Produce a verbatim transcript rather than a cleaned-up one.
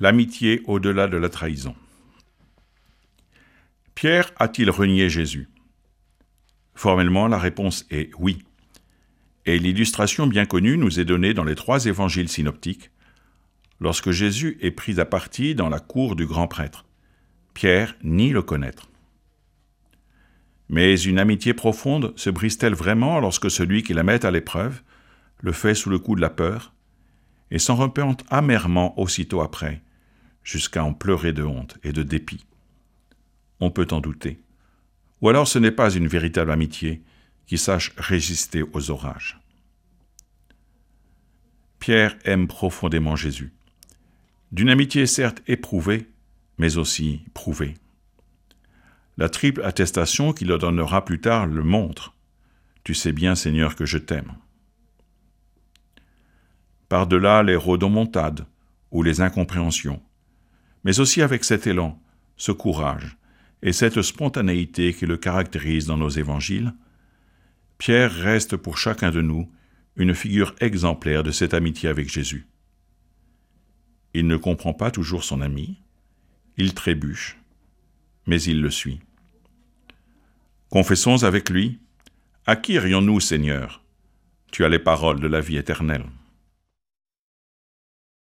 L'amitié au-delà de la trahison. Pierre a-t-il renié Jésus? Formellement, la réponse est oui. Et l'illustration bien connue nous est donnée dans les trois évangiles synoptiques, lorsque Jésus est pris à partie dans la cour du grand prêtre. Pierre nie le connaître. Mais une amitié profonde se brise-t-elle vraiment lorsque celui qui la met à l'épreuve le fait sous le coup de la peur et s'en repent amèrement aussitôt après, jusqu'à en pleurer de honte et de dépit? On peut en douter. Ou alors ce n'est pas une véritable amitié qui sache résister aux orages. Pierre aime profondément Jésus, d'une amitié certes éprouvée, mais aussi prouvée. La triple attestation qu'il donnera plus tard le montre. « Tu sais bien, Seigneur, que je t'aime. » Par-delà les rodomontades ou les incompréhensions, mais aussi avec cet élan, ce courage et cette spontanéité qui le caractérise dans nos évangiles, Pierre reste pour chacun de nous une figure exemplaire de cette amitié avec Jésus. Il ne comprend pas toujours son ami, il trébuche, mais il le suit. Confessons avec lui, « À qui irions-nous, Seigneur? Tu as les paroles de la vie éternelle. »